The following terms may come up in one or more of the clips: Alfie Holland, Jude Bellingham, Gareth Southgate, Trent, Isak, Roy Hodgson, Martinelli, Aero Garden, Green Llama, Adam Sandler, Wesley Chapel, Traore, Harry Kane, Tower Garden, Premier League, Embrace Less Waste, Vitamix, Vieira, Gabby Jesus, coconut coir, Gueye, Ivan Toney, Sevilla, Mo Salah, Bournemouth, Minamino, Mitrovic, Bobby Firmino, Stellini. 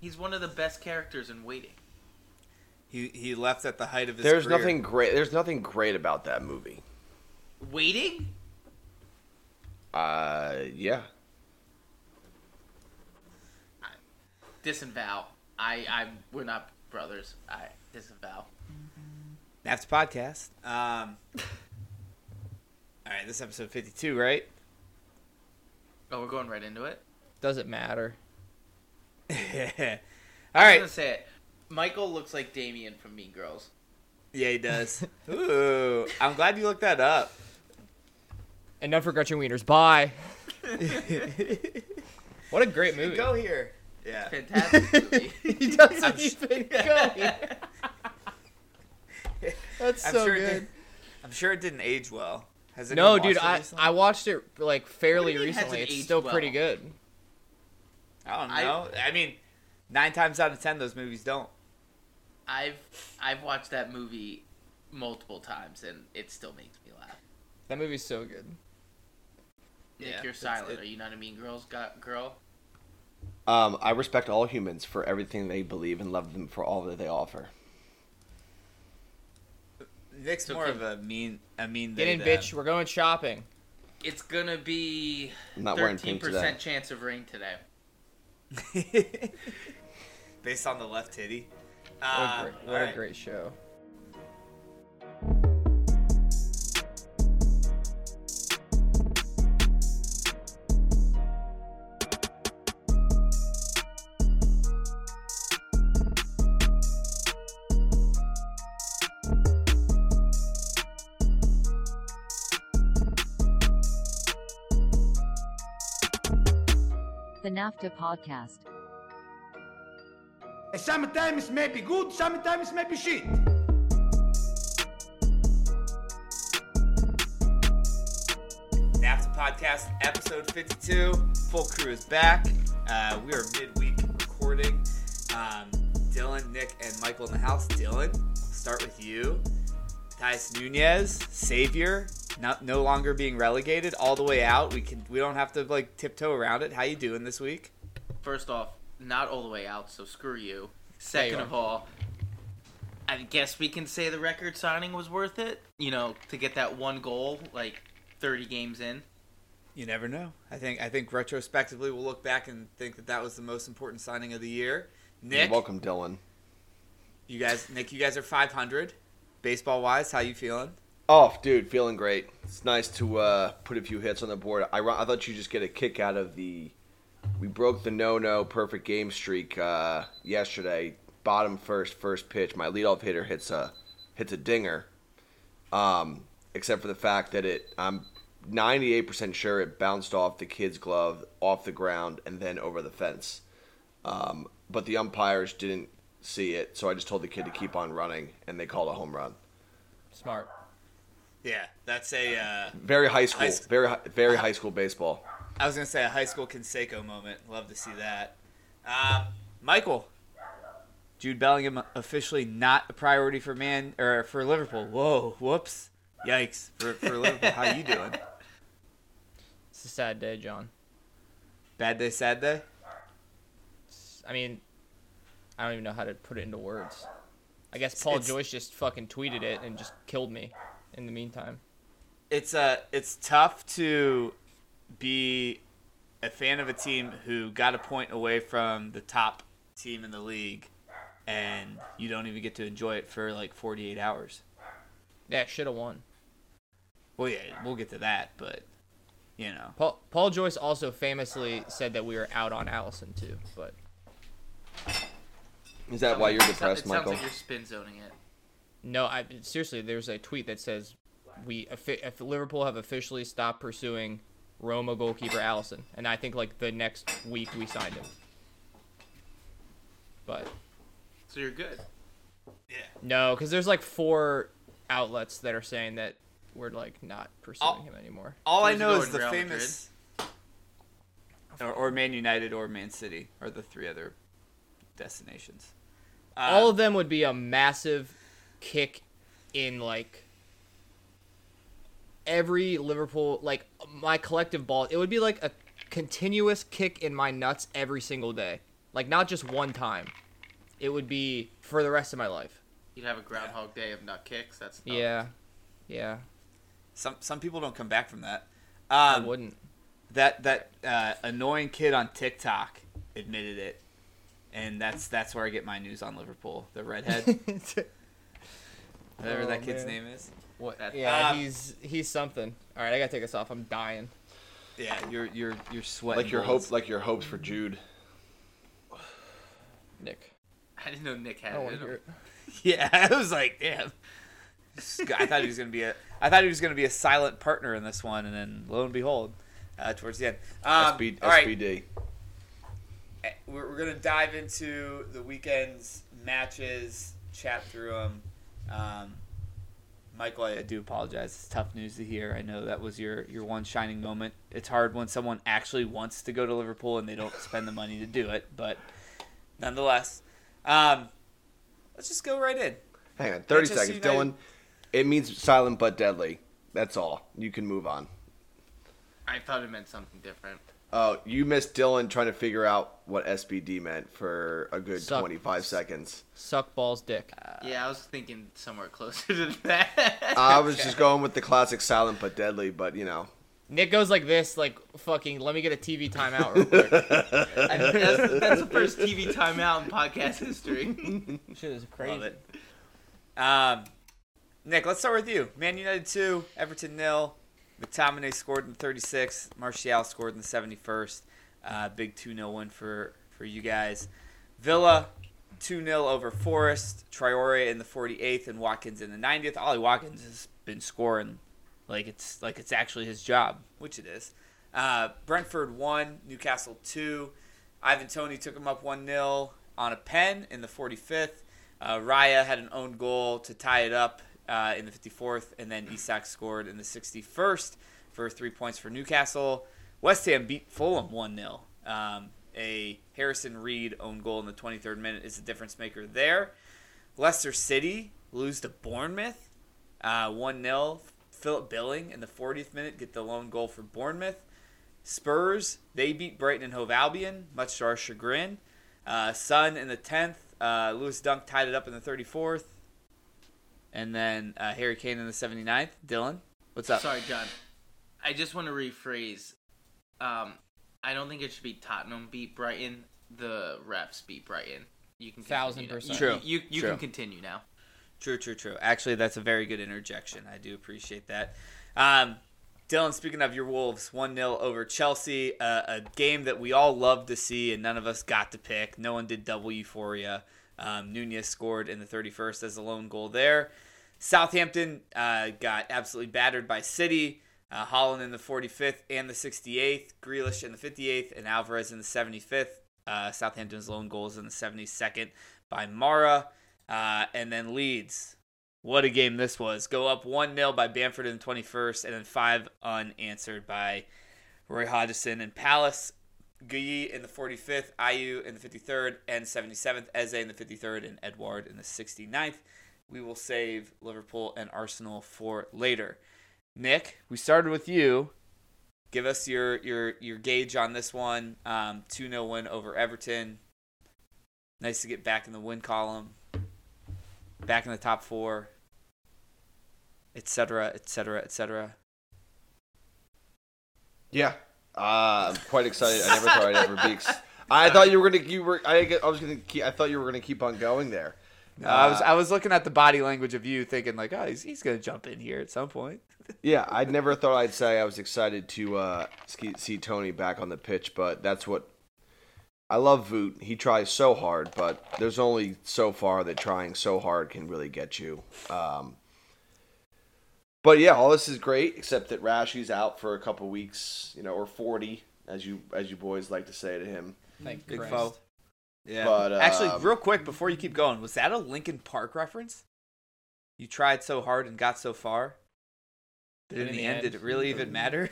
He's one of the best characters in waiting. He left at the height of his career. There's nothing great about that movie. Waiting? Yeah. Disavow. We're not brothers. I disavow. That's the podcast. All right, this is episode 52, right? Oh, we're going right into it? Doesn't matter. All right. I was going to say it. Michael looks like Damien from Mean Girls. Yeah, he does. Ooh. I'm glad you looked that up. Enough for Gretchen Wieners. Bye. What a great movie. Go here. Yeah. Fantastic movie. He doesn't even go here. That's so good. I'm sure it didn't age well. Has it? No, dude. I watched it like fairly recently. It's still pretty good. I don't know. I mean, 9 times out of 10, those movies don't. I've watched that movie multiple times, and it still makes me laugh. That movie's so good. Nick, yeah, you're silent. Are you not a Mean Girls girl? I respect all humans for everything they believe and love them for all that they offer. Nick's more of a mean. Get in, bitch. We're going shopping. It's gonna be 13% chance of rain today. Based on the left titty. What a great show. The NAFTA podcast. Sometimes it may be good, sometimes it may be shit. NAFTA podcast, episode 52. Full crew is back. We are midweek recording. Dylan, Nick, and Michael in the house. Dylan, I'll start with you. Thais Nunez, savior. No longer being relegated, all the way out. We don't have to like tiptoe around it. How you doing this week? First off, not all the way out, so screw you. Second of all, I guess we can say the record signing was worth it. You know, to get that one goal, like 30 games in. You never know. I think retrospectively we'll look back and think that was the most important signing of the year. Nick, you're welcome, Dylan. You guys are 500. Baseball wise, how you feeling? Oh, dude, feeling great. It's nice to put a few hits on the board. I thought you just get a kick out of we broke the no-no perfect game streak yesterday. Bottom first pitch. My leadoff hitter hits a dinger. Except for the fact that I'm 98% sure it bounced off the kid's glove, off the ground, and then over the fence. But the umpires didn't see it, so I just told the kid to keep on running, and they called a home run. Smart. Yeah, that's a very high school, very high school baseball. I was gonna say a high school Canseco moment. Love to see that. Michael, Jude Bellingham officially not a priority for man or for Liverpool. Whoa, whoops, yikes for Liverpool. How you doing? It's a sad day, John. Bad day, sad day. I mean, I don't even know how to put it into words. I guess Paul Joyce just fucking tweeted it and just killed me. In the meantime, it's tough to be a fan of a team who got a point away from the top team in the league, and you don't even get to enjoy it for like 48 hours. Yeah, should have won. Well, yeah, we'll get to that, but you know, Paul Joyce also famously said that we were out on Alisson too. But is that why you're depressed, Michael? It sounds like you're spin zoning it. No, seriously, there's a tweet that says, if Liverpool have officially stopped pursuing Roma goalkeeper Alisson. And I think, like, the next week we signed him. But. So you're good. Yeah. No, because there's, like, 4 outlets that are saying that we're, like, not pursuing him anymore. All I know is the Real famous. Or Man United or Man City are the 3 other destinations. All of them would be a massive kick in like every Liverpool, like my collective ball. It would be like a continuous kick in my nuts every single day. Like, not just one time. It would be for the rest of my life. You'd have a Groundhog Day of nut kicks. That's not yeah. Some people don't come back from that. I wouldn't. That annoying kid on TikTok admitted it, and that's where I get my news on Liverpool. The redhead, whatever that kid's name is. What? Yeah, he's something. All right, I gotta take us off. I'm dying. Yeah, you're sweating. Like your hopes for Jude. Nick. I didn't know Nick had it. Yeah, I was like, damn. I thought he was gonna be a silent partner in this one, and then lo and behold, towards the end. All right. SBD. We're gonna dive into the weekend's matches, chat through them. Michael, I do apologize. It's tough news to hear. I know that was your one shining moment. It's hard when someone actually wants to go to Liverpool and they don't spend the money to do it, but nonetheless, let's just go right in. Hang on, 30 Manchester seconds, United. Dylan. It means silent but deadly. That's all. You can move on. I thought it meant something different. Oh, you missed Dylan trying to figure out what SBD meant for a good 25 seconds. Suck balls dick. Yeah, I was thinking somewhere closer to that. I was just going with the classic silent but deadly, but you know. Nick goes like this, like, fucking, let me get a TV timeout real quick. That's the first TV timeout in podcast history. Shit is crazy. Love it. Nick, let's start with you. Man United 2, Everton 0. McTominay scored in 36. Martial scored in the 71st. Big 2-0 win for you guys. Villa 2-0 over Forest. Traore in the 48th and Watkins in the 90th. Ollie Watkins has been scoring like it's actually his job, which it is. Brentford 1, Newcastle 2. Ivan Toney took him up 1-0 on a pen in the 45th. Raya had an own goal to tie it up in the 54th, and then Isak scored in the 61st for 3 points for Newcastle. West Ham beat Fulham 1-0. A Harrison Reed own goal in the 23rd minute is the difference maker there. Leicester City lose to Bournemouth 1-0. Philip Billing in the 40th minute get the lone goal for Bournemouth. Spurs, they beat Brighton and Hove Albion, much to our chagrin. Son in the 10th. Lewis Dunk tied it up in the 34th. And then Harry Kane in the 79th. Dylan, what's up? Sorry, John. I just want to rephrase. I don't think it should be Tottenham beat Brighton. The refs beat Brighton. You can 1,000%. True. You can continue now. True. Actually, that's a very good interjection. I do appreciate that. Dylan, speaking of your Wolves, 1-0 over Chelsea, a game that we all love to see and none of us got to pick. No one did double euphoria. Nunez scored in the 31st as a lone goal there. Southampton got absolutely battered by City. Holland in the 45th and the 68th. Grealish in the 58th and Alvarez in the 75th. Southampton's lone goal is in the 72nd by Mara. And then Leeds. What a game this was. Go up 1-0 by Bamford in the 21st, and then 5 unanswered by Roy Hodgson and Palace. Gueye in the 45th, Ayew in the 53rd, and 77th, Eze in the 53rd, and Edouard in the 69th. We will save Liverpool and Arsenal for later. Nick, we started with you. Give us your gauge on this one. 2-0 win over Everton. Nice to get back in the win column. Back in the top four. Etc. Yeah, I'm quite excited. I never thought I'd ever be. I thought you were gonna. You were. I was gonna. I thought you were gonna keep on going there. I was looking at the body language of you, thinking like, oh, he's gonna jump in here at some point. Yeah, I never thought I'd say I was excited to see Tony back on the pitch, but that's what. I love Voot. He tries so hard, but there's only so far that trying so hard can really get you. But yeah, all this is great, except that Rashi's out for a couple weeks, or 40, as you boys like to say to him. Thank Big Christ. Foe. Yeah. But, actually, real quick before you keep going, was that a Linkin Park reference? You tried so hard and got so far, but in the end, did it really even matter?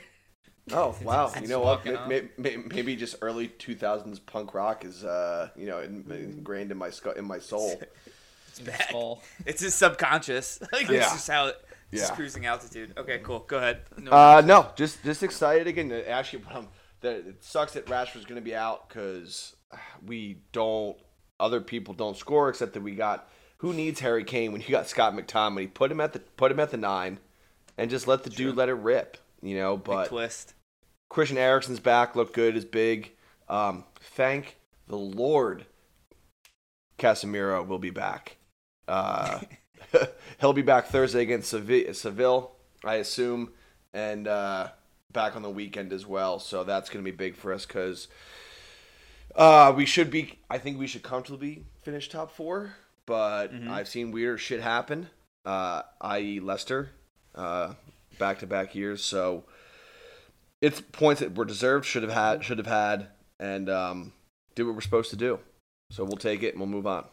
Oh wow! You know what? Maybe just early 2000s punk rock is ingrained in my soul. It's back. It's his subconscious. Like yeah. It's just how it's just cruising altitude. Okay, cool. Go ahead. No, just excited again. Actually, it sucks that Rashford's going to be out because we don't, other people don't score, except that we got, who needs Harry Kane when you got Scott McTominay? Put him at the 9 and just let the dude let it rip, you know. But big twist. Christian Eriksen's back, looked good, is big. Thank the Lord Casemiro will be back. He'll be back Thursday against Seville, I assume, and back on the weekend as well. So that's going to be big for us because I think we should comfortably finish top 4, but I've seen weirder shit happen, i.e. Leicester, back-to-back years. So it's points that were deserved, should have had, and do what we're supposed to do. So we'll take it and we'll move on.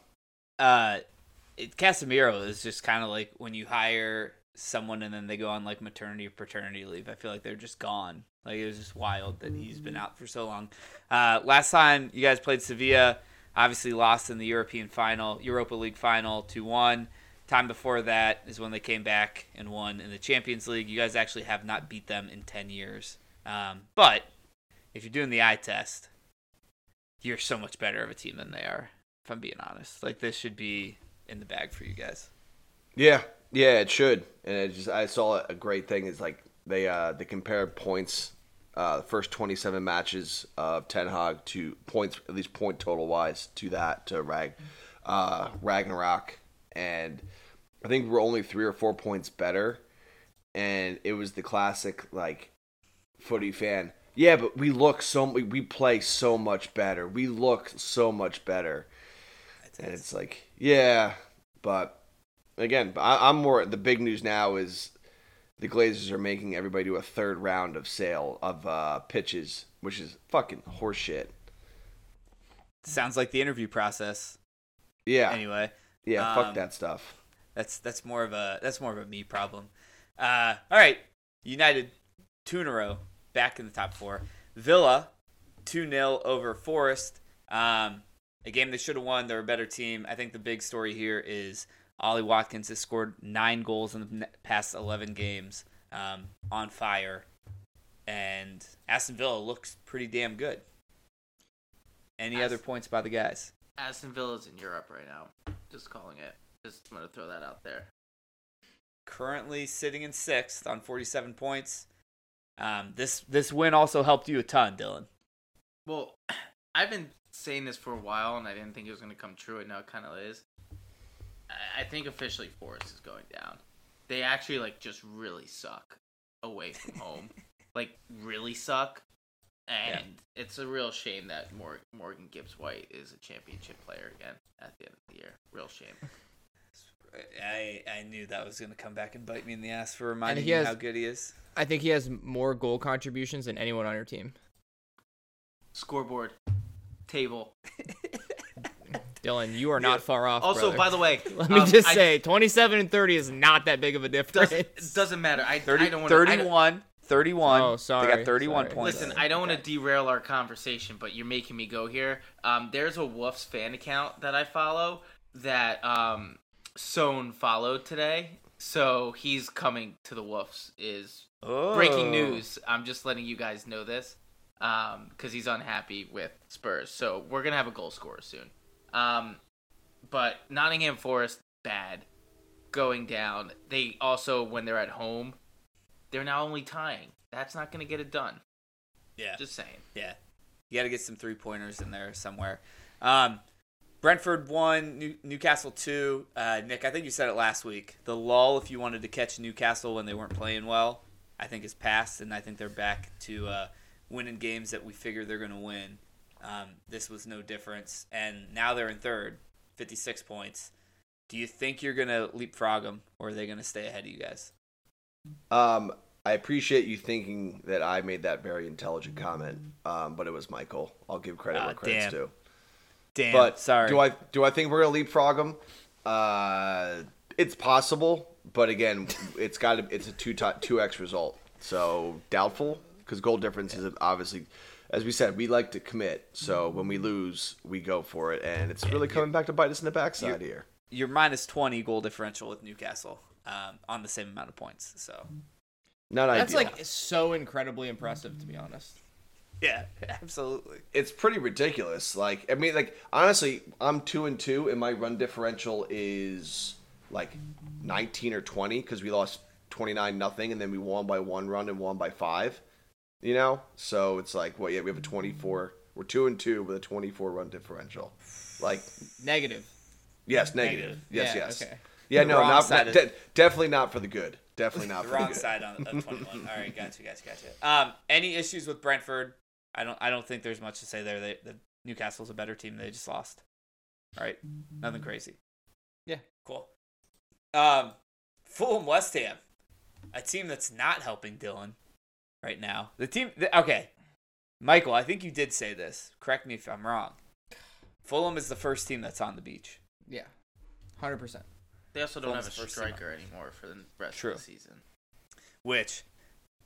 Casemiro is just kind of like when you hire someone and then they go on like maternity or paternity leave. I feel like they're just gone. Like, it was just wild that he's been out for so long. Last time you guys played Sevilla, obviously lost in the Europa League final 2-1. Time before that is when they came back and won in the Champions League. You guys actually have not beat them in 10 years. But if you're doing the eye test, you're so much better of a team than they are, if I'm being honest. Like, this should be in the bag for you guys. Yeah, it should. And I saw a great thing is like, They compared points, the first 27 matches of Ten Hag to points, at least point total wise, to Ragnarok, and I think we're only 3 or 4 points better, and it was the classic like footy fan. Yeah, but we play so much better. We look so much better, and it's like yeah, but again, I'm more the big news now is. The Glazers are making everybody do a third round of sale of pitches, which is fucking horseshit. Sounds like the interview process. Yeah. Anyway. Yeah. Fuck that stuff. That's more of a me problem. All right. United 2 in a row back in the top 4. Villa 2-0 over Forest. A game they should have won. They're a better team. I think the big story here is. Ollie Watkins has scored 9 goals in the past 11 games, on fire. And Aston Villa looks pretty damn good. Any other points by the guys? Aston Villa's in Europe right now. Just calling it. Just going to throw that out there. Currently sitting in 6th on 47 points. This win also helped you a ton, Dylan. Well, I've been saying this for a while, and I didn't think it was going to come true, and now it kind of is. I think officially Forest is going down. They actually, like, just really suck away from home. Like, really suck. And It's a real shame that Morgan Gibbs-White is a championship player again at the end of the year. Real shame. I knew that was going to come back and bite me in the ass for reminding me how good he is. I think he has more goal contributions than anyone on your team. Scoreboard. Table. Dylan, you are not far off. Also, brother. By the way, let me just say, 27 and 30 is not that big of a difference. It doesn't matter. 31. Oh, sorry. They got 31 points. Listen, I don't want to derail our conversation, but you're making me go here. There's a Wolves fan account that I follow that Sohn followed today, so he's coming to the Wolves. Breaking news. I'm just letting you guys know this because he's unhappy with Spurs. So we're gonna have a goal scorer soon. But Nottingham Forest, bad, going down. They also, when they're at home, they're now only tying. That's not going to get it done. Yeah. Just saying. Yeah. You got to get some 3-pointers in there somewhere. Brentford 1, Newcastle 2. Nick, I think you said it last week. The lull, if you wanted to catch Newcastle when they weren't playing well, I think is past, and I think they're back to winning games that we figure they're going to win. This was no difference, and now they're in 3rd, 56 points. Do you think you're going to leapfrog them, or are they going to stay ahead of you guys? I appreciate you thinking that I made that very intelligent comment, but it was Michael. I'll give credit where credit's due. Damn, but sorry. Do I think we're going to leapfrog them? It's possible, but again, it's a 2x result, so doubtful because goal difference is obviously. As we said, we like to commit, so when we lose, we go for it, and it's really coming back to bite us in the backside here. You're minus 20 goal differential with Newcastle on the same amount of points, so. Not ideal. That's, so incredibly impressive, to be honest. Yeah, absolutely. It's pretty ridiculous. Like, I mean, like, honestly, I'm 2-2 and my run differential is like 19 or 20 because we lost 29-0 and then we won by one run and won by 5. You know? So it's like, well, yeah, we have a 24. We're 2-2 with a 24 run differential. Like, negative. Yes, negative. Yes, yeah, yes. Okay. Yeah, no, definitely not for the good. Definitely not for the good. Wrong side on 21. All right, gotcha. Any issues with Brentford? I don't think there's much to say there. The Newcastle's a better team. They just lost. All right, nothing crazy. Yeah, cool. Fulham, West Ham, a team that's not helping Dylan right now. Okay, Michael, I think you did say this. Correct me if I'm wrong. Fulham is the first team that's on the beach. Yeah, 100%. They also don't have a striker anymore for the rest of the season. Which,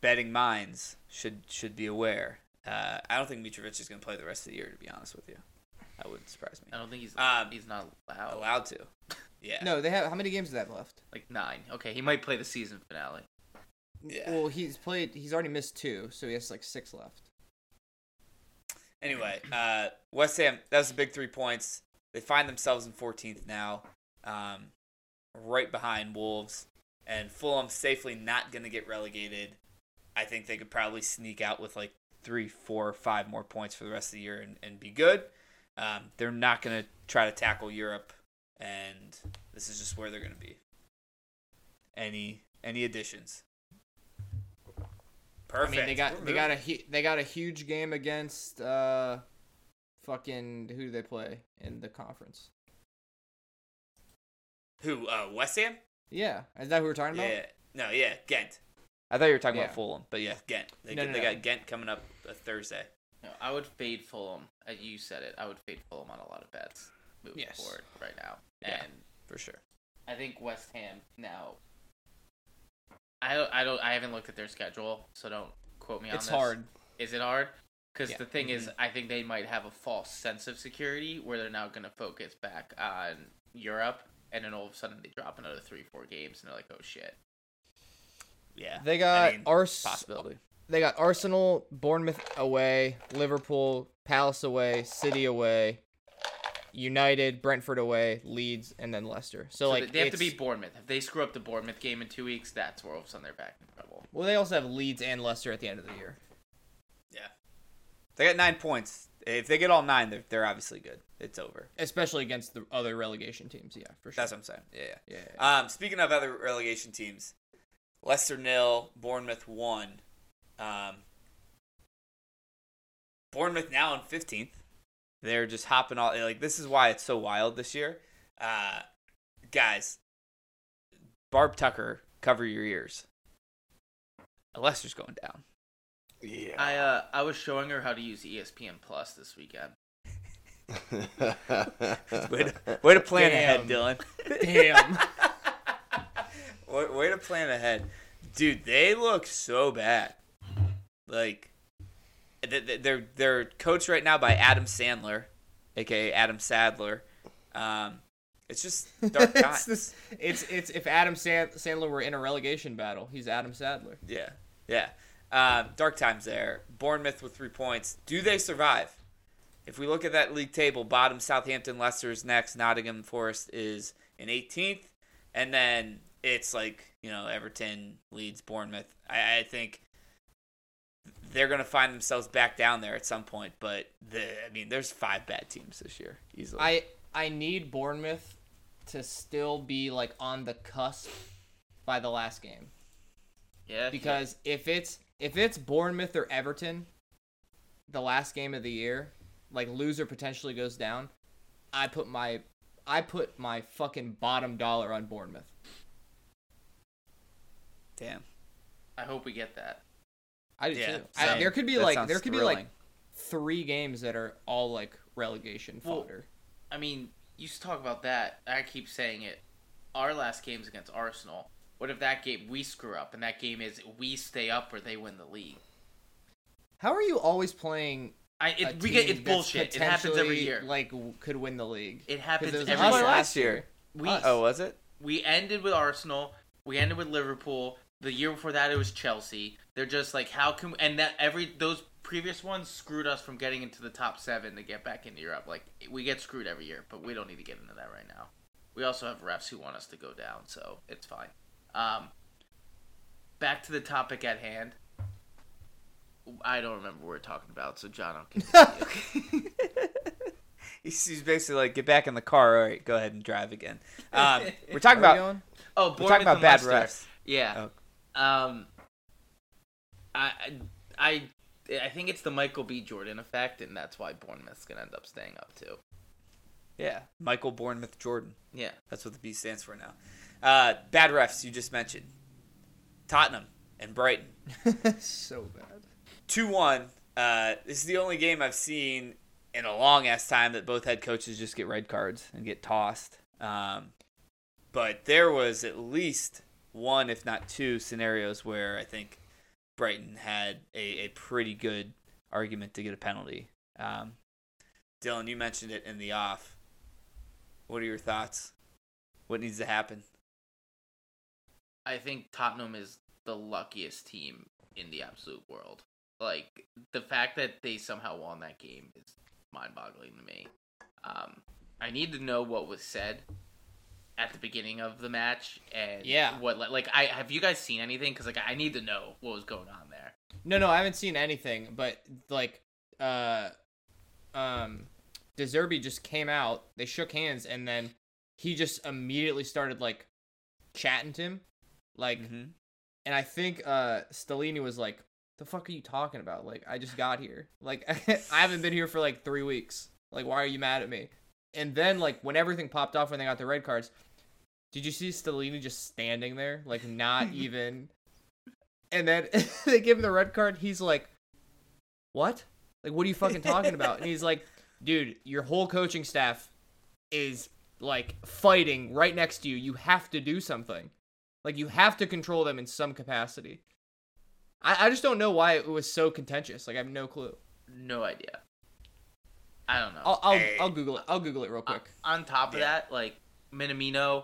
betting minds should be aware. I don't think Mitrovic is going to play the rest of the year, to be honest with you. That wouldn't surprise me. I don't think he's not allowed to. Yeah. No, they have. How many games do they have left? Like 9. Okay, he might play the season finale. Yeah. Well, he's already missed 2, so he has like 6 left. Anyway, West Ham, that was the big 3 points. They find themselves in 14th now, right behind Wolves. And Fulham safely not going to get relegated. I think they could probably sneak out with like 3, 4, 5 more points for the rest of the year and be good. They're not going to try to tackle Europe, and this is just where they're going to be. Any additions? Perfect. I mean, they got a huge game against fucking who do they play in the conference? Who? West Ham? Yeah, is that who we're talking about? Yeah. No, yeah, Ghent. I thought you were talking about Fulham, but yeah, Ghent. They got Ghent coming up Thursday. No, I would fade Fulham. You said it. I would fade Fulham on a lot of bets moving forward right now. Yeah, and for sure. I think West Ham now. I haven't looked at their schedule, so don't quote me on this. It's hard. Is it hard? Because the thing is, I think they might have a false sense of security where they're now going to focus back on Europe, and then all of a sudden they drop another 3-4 games, and they're like, oh shit. Yeah, they got possibility. They got Arsenal, Bournemouth away, Liverpool, Palace away, City away, United, Brentford away, Leeds, and then Leicester. So like they have to beat Bournemouth. If they screw up the Bournemouth game in 2 weeks, that's where all of a sudden they're back in trouble. Well, they also have Leeds and Leicester at the end of the year. Yeah, they got 9 points. If they get all 9, they're obviously good. It's over. Especially against the other relegation teams. Yeah, for sure. That's what I'm saying. Yeah. Speaking of other relegation teams. Leicester 0, Bournemouth 1. Bournemouth now in 15th. They're just hopping all like this is why it's so wild this year. Guys, Barb Tucker, cover your ears. Leicester's going down. Yeah. I was showing her how to use ESPN Plus this weekend. way to plan ahead, Dylan. Damn. Way to plan ahead. Dude, they look so bad. Like, they're coached right now by Adam Sandler, a.k.a. Adam Sadler. It's just dark times. It's if Adam Sandler were in a relegation battle, he's Adam Sadler. Yeah. Dark times there. Bournemouth with 3 points. Do they survive? If we look at that league table, bottom Southampton, Leicester's next. Nottingham Forest is in 18th. And then... it's like, you know, Everton, Leeds, Bournemouth. I think they're going to find themselves back down there at some point. But, there's 5 bad teams this year, easily. I need Bournemouth to still be, like, on the cusp by the last game. Yeah. Because if it's Bournemouth or Everton, the last game of the year, like, loser potentially goes down, I put my fucking bottom dollar on Bournemouth. Damn, I hope we get that. I do too. There could be like 3 games that are all like relegation fodder. I mean, you talk about that. I keep saying it. Our last game's against Arsenal. What if that game we screw up and that game is we stay up or they win the league? How are you always playing? It's bullshit. It happens every year. Like could win the league. It happens every year. Last year. Was it? We ended with Arsenal. We ended with Liverpool. The year before that, it was Chelsea. They're just like, how can... And that those previous ones screwed us from getting into the top 7 to get back into Europe. Like, we get screwed every year, but we don't need to get into that right now. We also have refs who want us to go down, so it's fine. Back to the topic at hand. I don't remember what we're talking about, so John, I'll give it to you. He's basically like, get back in the car. All right, go ahead and drive again. We're talking about bad refs. Yeah. Oh. I think it's the Michael B. Jordan effect, and that's why Bournemouth's going to end up staying up, too. Yeah, Michael Bournemouth Jordan. Yeah. That's what the B stands for now. Bad refs, you just mentioned. Tottenham and Brighton. So bad. 2-1. This is the only game I've seen in a long-ass time that both head coaches just get red cards and get tossed. But there was at least one, if not two, scenarios where I think Brighton had a pretty good argument to get a penalty. Dylan, you mentioned it in the off. What are your thoughts? What needs to happen? I think Tottenham is the luckiest team in the absolute world. Like, the fact that they somehow won that game is mind-boggling to me. I need to know what was said at the beginning of the match and what have you guys seen anything? Because I need to know what was going on there. No, I haven't seen anything, but De Zerbi just came out. They shook hands, and then he just immediately started chatting to him, mm-hmm. And I think Stellini was like, the fuck are you talking about? I just got here. I haven't been here for 3 weeks. Why are you mad at me? And then, when everything popped off when they got the red cards, did you see Stellini just standing there? Not even. And then they give him the red card. He's like, what? What are you fucking talking about? And he's like, dude, your whole coaching staff is, fighting right next to you. You have to do something. You have to control them in some capacity. I just don't know why it was so contentious. I have no clue. No idea. I don't know. I'll Google it. I'll Google it real quick. On top of that, Minamino.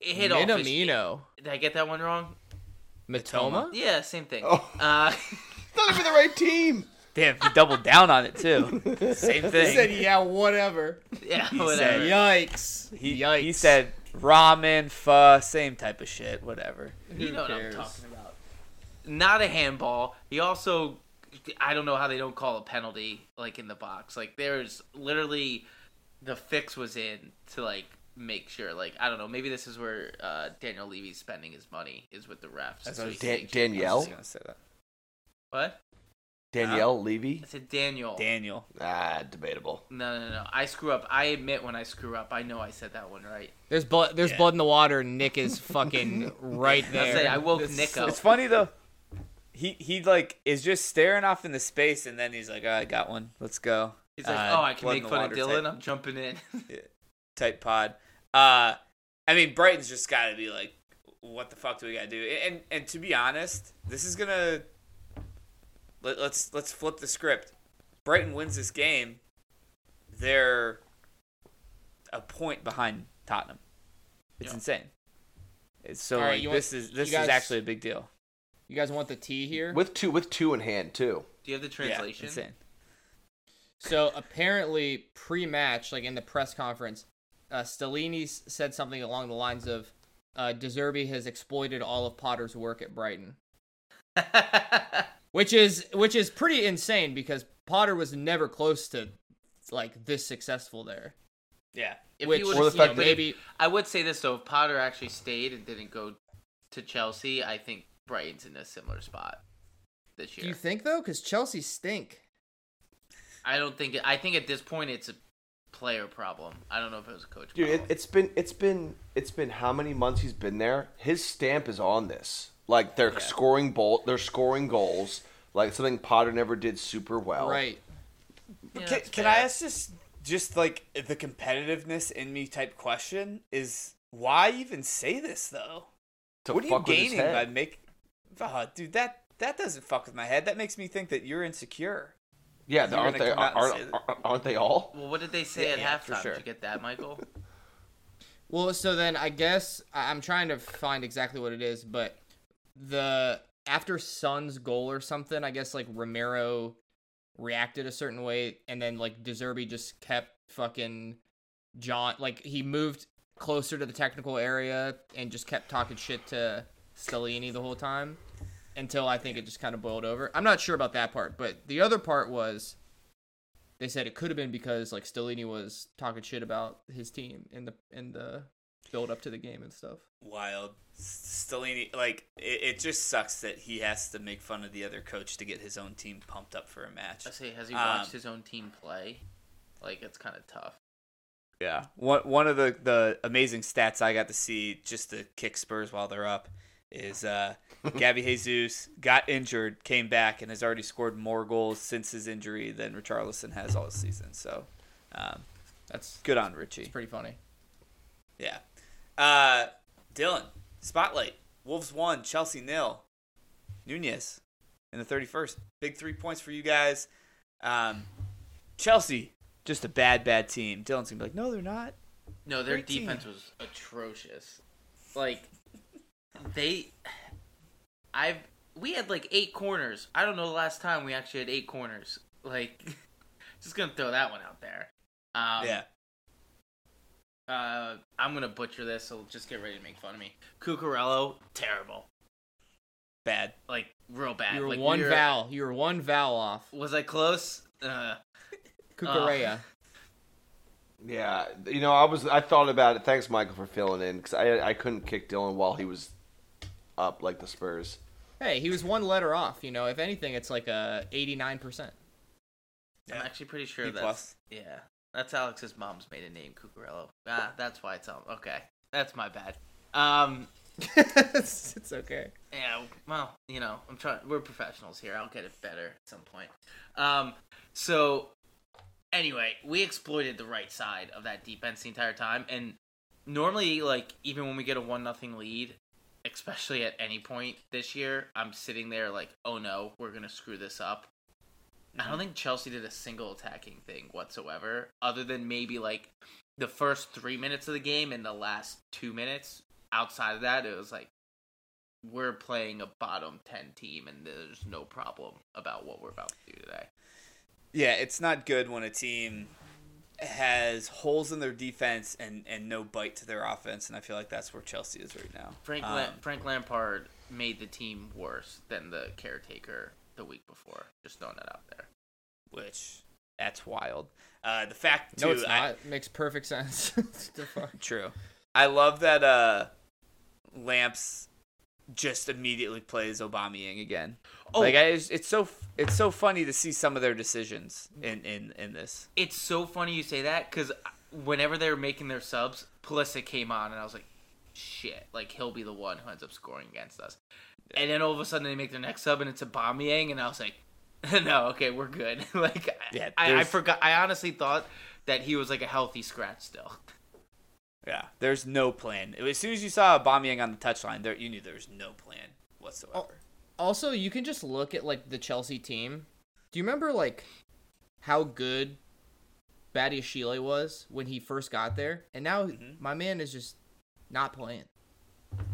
It hit Minamino. Did I get that one wrong? Mitoma? Yeah, same thing. Oh. Not even the right team. Damn, he doubled down on it, too. Same thing. He said, yeah, whatever. Yeah, he whatever. Said, yikes. He said, ramen, pho, same type of shit, whatever. You know what I'm talking about. Not a handball. He also, I don't know how they don't call a penalty, in the box. There's literally, the fix was in to, make sure. I don't know. Maybe this is where Daniel Levy's spending his money, is with the refs. That's so Danielle? I was going to say that. What? Danielle Levy? I said Daniel. Debatable. No. I screw up. I admit when I screw up. I know I said that one right. There's blood. There's blood in the water. And Nick is fucking right there. I woke Nick up. It's funny though. He is just staring off into space, and then he's like, oh, "I got one. Let's go." He's like, "Oh, I can make fun of Dylan. I'm jumping in." Type pod. I mean, Brighton's just got to be like, "What the fuck do we got to do?" And to be honest, this is gonna. Let's flip the script. Brighton wins this game. They're a point behind Tottenham. It's insane. It's so right, this is actually a big deal. You guys want the tea here? With two in hand too. Do you have the translation? Yeah, insane. So apparently pre-match, in the press conference, Stellini said something along the lines of, De Zerbi has exploited all of Potter's work at Brighton. Which is pretty insane because Potter was never close to this successful there. Yeah. I would say this though, if Potter actually stayed and didn't go to Chelsea, I think Brighton's in a similar spot this year. Do you think though? Because Chelsea stink. I think at this point it's a player problem. I don't know if it was a coach problem. Dude, it's been how many months he's been there? His stamp is on this. They're scoring goals. Something Potter never did super well. Right. Yeah, can I ask this? Just the competitiveness in me type question is why even say this though? What are you gaining by making? Oh, dude, that doesn't fuck with my head. That makes me think that you're insecure. Yeah, aren't they all? Well, what did they say at halftime? Sure. Did you get that, Michael? Well, so then I guess I'm trying to find exactly what it is, but. The after Son's goal or something, I guess, like, Romero reacted a certain way, and then, like, De Zerbi just kept fucking John, like, he moved closer to the technical area and just kept talking shit to Stellini the whole time until I think it just kind of boiled over. I'm not sure about that part, but the other part was they said it could have been because, like, Stellini was talking shit about his team in the build up to the game and stuff. Wild. Stellini, like, it just sucks that he has to make fun of the other coach to get his own team pumped up for a match. I say, has he watched his own team play? Like, it's kind of tough. Yeah. One of the amazing stats I got to see just to kick Spurs while they're up is Gabby Jesus got injured, came back, and has already scored more goals since his injury than Richarlison has all season. So that's good on Richie. It's pretty funny. Yeah. Dylan, spotlight. Wolves 1, Chelsea 0. Nunez in the 31st. Big 3 points for you guys. Chelsea, just a bad, bad team. Dylan's going to be like, no, they're not. No, their defense was atrocious. Like, we had like 8 corners. I don't know the last time we actually had 8 corners. Like, just going to throw that one out there. Yeah. I'm going to butcher this, so just get ready to make fun of me. Cucurello, terrible. Bad. Like, real bad. You were one vowel. You were one vowel off. Was I close? Cucurella. Yeah. You know, I thought about it. Thanks, Michael, for filling in, because I couldn't kick Dylan while he was up like the Spurs. Hey, he was one letter off. You know, if anything, it's like a 89%. Yeah. I'm actually pretty sure that's... Yeah. That's Alex's mom's maiden name, Cucurello. Ah, that's why it's on. Okay. That's my bad. It's okay. Yeah, well, you know, I'm trying. We're professionals here. I'll get it better at some point. So, anyway, we exploited the right side of that defense the entire time. And normally, like, even when we get a 1-0 lead, especially at any point this year, I'm sitting there like, oh no, we're going to screw this up. I don't think Chelsea did a single attacking thing whatsoever, other than maybe, like, the first 3 minutes of the game and the last 2 minutes. Outside of that, it was like, we're playing a bottom 10 team, and there's no problem about what we're about to do today. Yeah, it's not good when a team has holes in their defense and no bite to their offense, and I feel like that's where Chelsea is right now. Frank Lampard made the team worse than the caretaker the week before, just throwing that out there. Which, that's wild. The fact too, no, it's not. It makes perfect sense. True. I love that Lamps just immediately plays Aubameyang again. Oh, like it's so funny to see some of their decisions in this. It's so funny you say that, because whenever they were making their subs, Pulisic came on, and I was like, shit, like, he'll be the one who ends up scoring against us. And then all of a sudden they make their next sub and it's Aubameyang, and I was like, no, okay, we're good. Like, yeah, I forgot. I honestly thought that he was like a healthy scratch still. Yeah, there's no plan. As soon as you saw Aubameyang on the touchline, you knew there was no plan whatsoever. Also, you can just look at, like, the Chelsea team. Do you remember, like, how good Badiashile was when he first got there? And now my man is just not playing.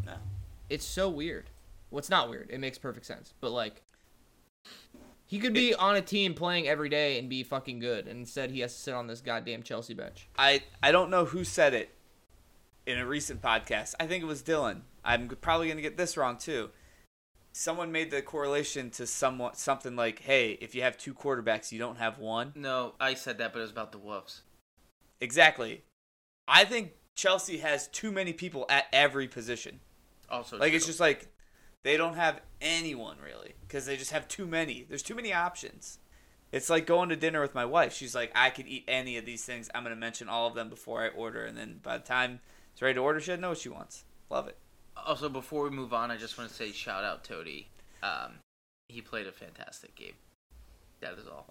No. It's so weird. Well, it's not weird. It makes perfect sense. But, like, he could be on a team playing every day and be fucking good. And instead, he has to sit on this goddamn Chelsea bench. I don't know who said it in a recent podcast. I think it was Dylan. I'm probably going to get this wrong, too. Someone made the correlation to something like, hey, if you have 2 quarterbacks, you don't have one. No, I said that, but it was about the Wolves. Exactly. I think Chelsea has too many people at every position. Also, like, true. It's just like... They don't have anyone, really, because they just have too many. There's too many options. It's like going to dinner with my wife. She's like, I could eat any of these things. I'm going to mention all of them before I order, and then by the time it's ready to order, she doesn't know what she wants. Love it. Also, before we move on, I just want to say shout out Toady. He played a fantastic game. That is all.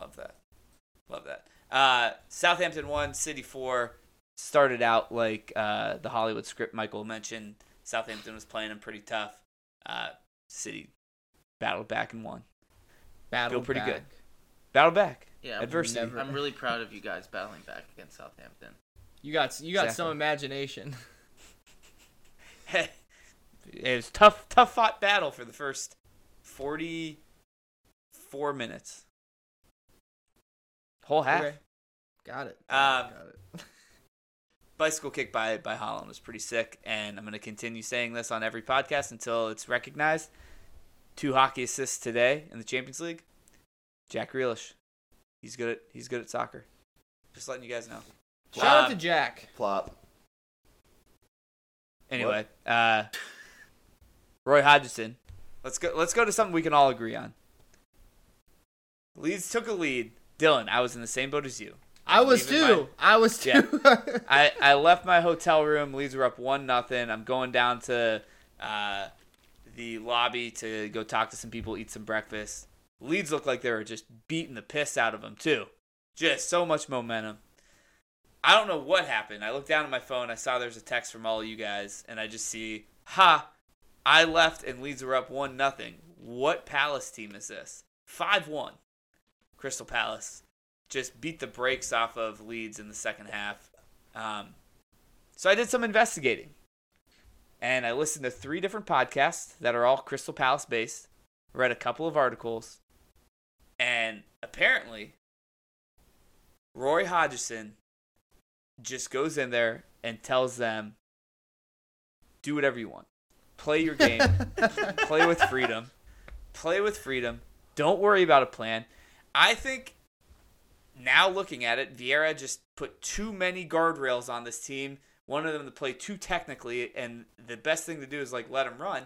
Love that. Southampton 1, City 4. Started out like the Hollywood script Michael mentioned. Southampton was playing them pretty tough. City battled back and won. Feel pretty good. Battle back. Yeah, adversity. I'm really proud of you guys battling back against Southampton. You got exactly. Some imagination. Hey, it was tough fought battle for the first 44 minutes. Whole half. Okay. Got it. Got it. Bicycle kick by Holland was pretty sick, and I'm going to continue saying this on every podcast until it's recognized. 2 hockey assists today in the Champions League. Jack Grealish. He's good at soccer. Just letting you guys know. Shout out to Jack. Plop. Anyway, Roy Hodgson. Let's go to something we can all agree on. Leeds took a lead. Dylan, I was in the same boat as you. I was too. Yeah. I left my hotel room. Leeds were up 1-0. I'm going down to the lobby to go talk to some people, eat some breakfast. Leeds looked like they were just beating the piss out of them too. Just so much momentum. I don't know what happened. I looked down at my phone. I saw there's a text from all of you guys, and I just see, I left and Leeds were up 1-0. What Palace team is this? 5-1. Crystal Palace just beat the brakes off of Leeds in the second half. So I did some investigating. And I listened to 3 different podcasts that are all Crystal Palace based. Read a couple of articles. And apparently, Roy Hodgson just goes in there and tells them, do whatever you want. Play your game. Play with freedom. Don't worry about a plan. I think now looking at it, Vieira just put too many guardrails on this team. One of them to play too technically, and the best thing to do is let him run.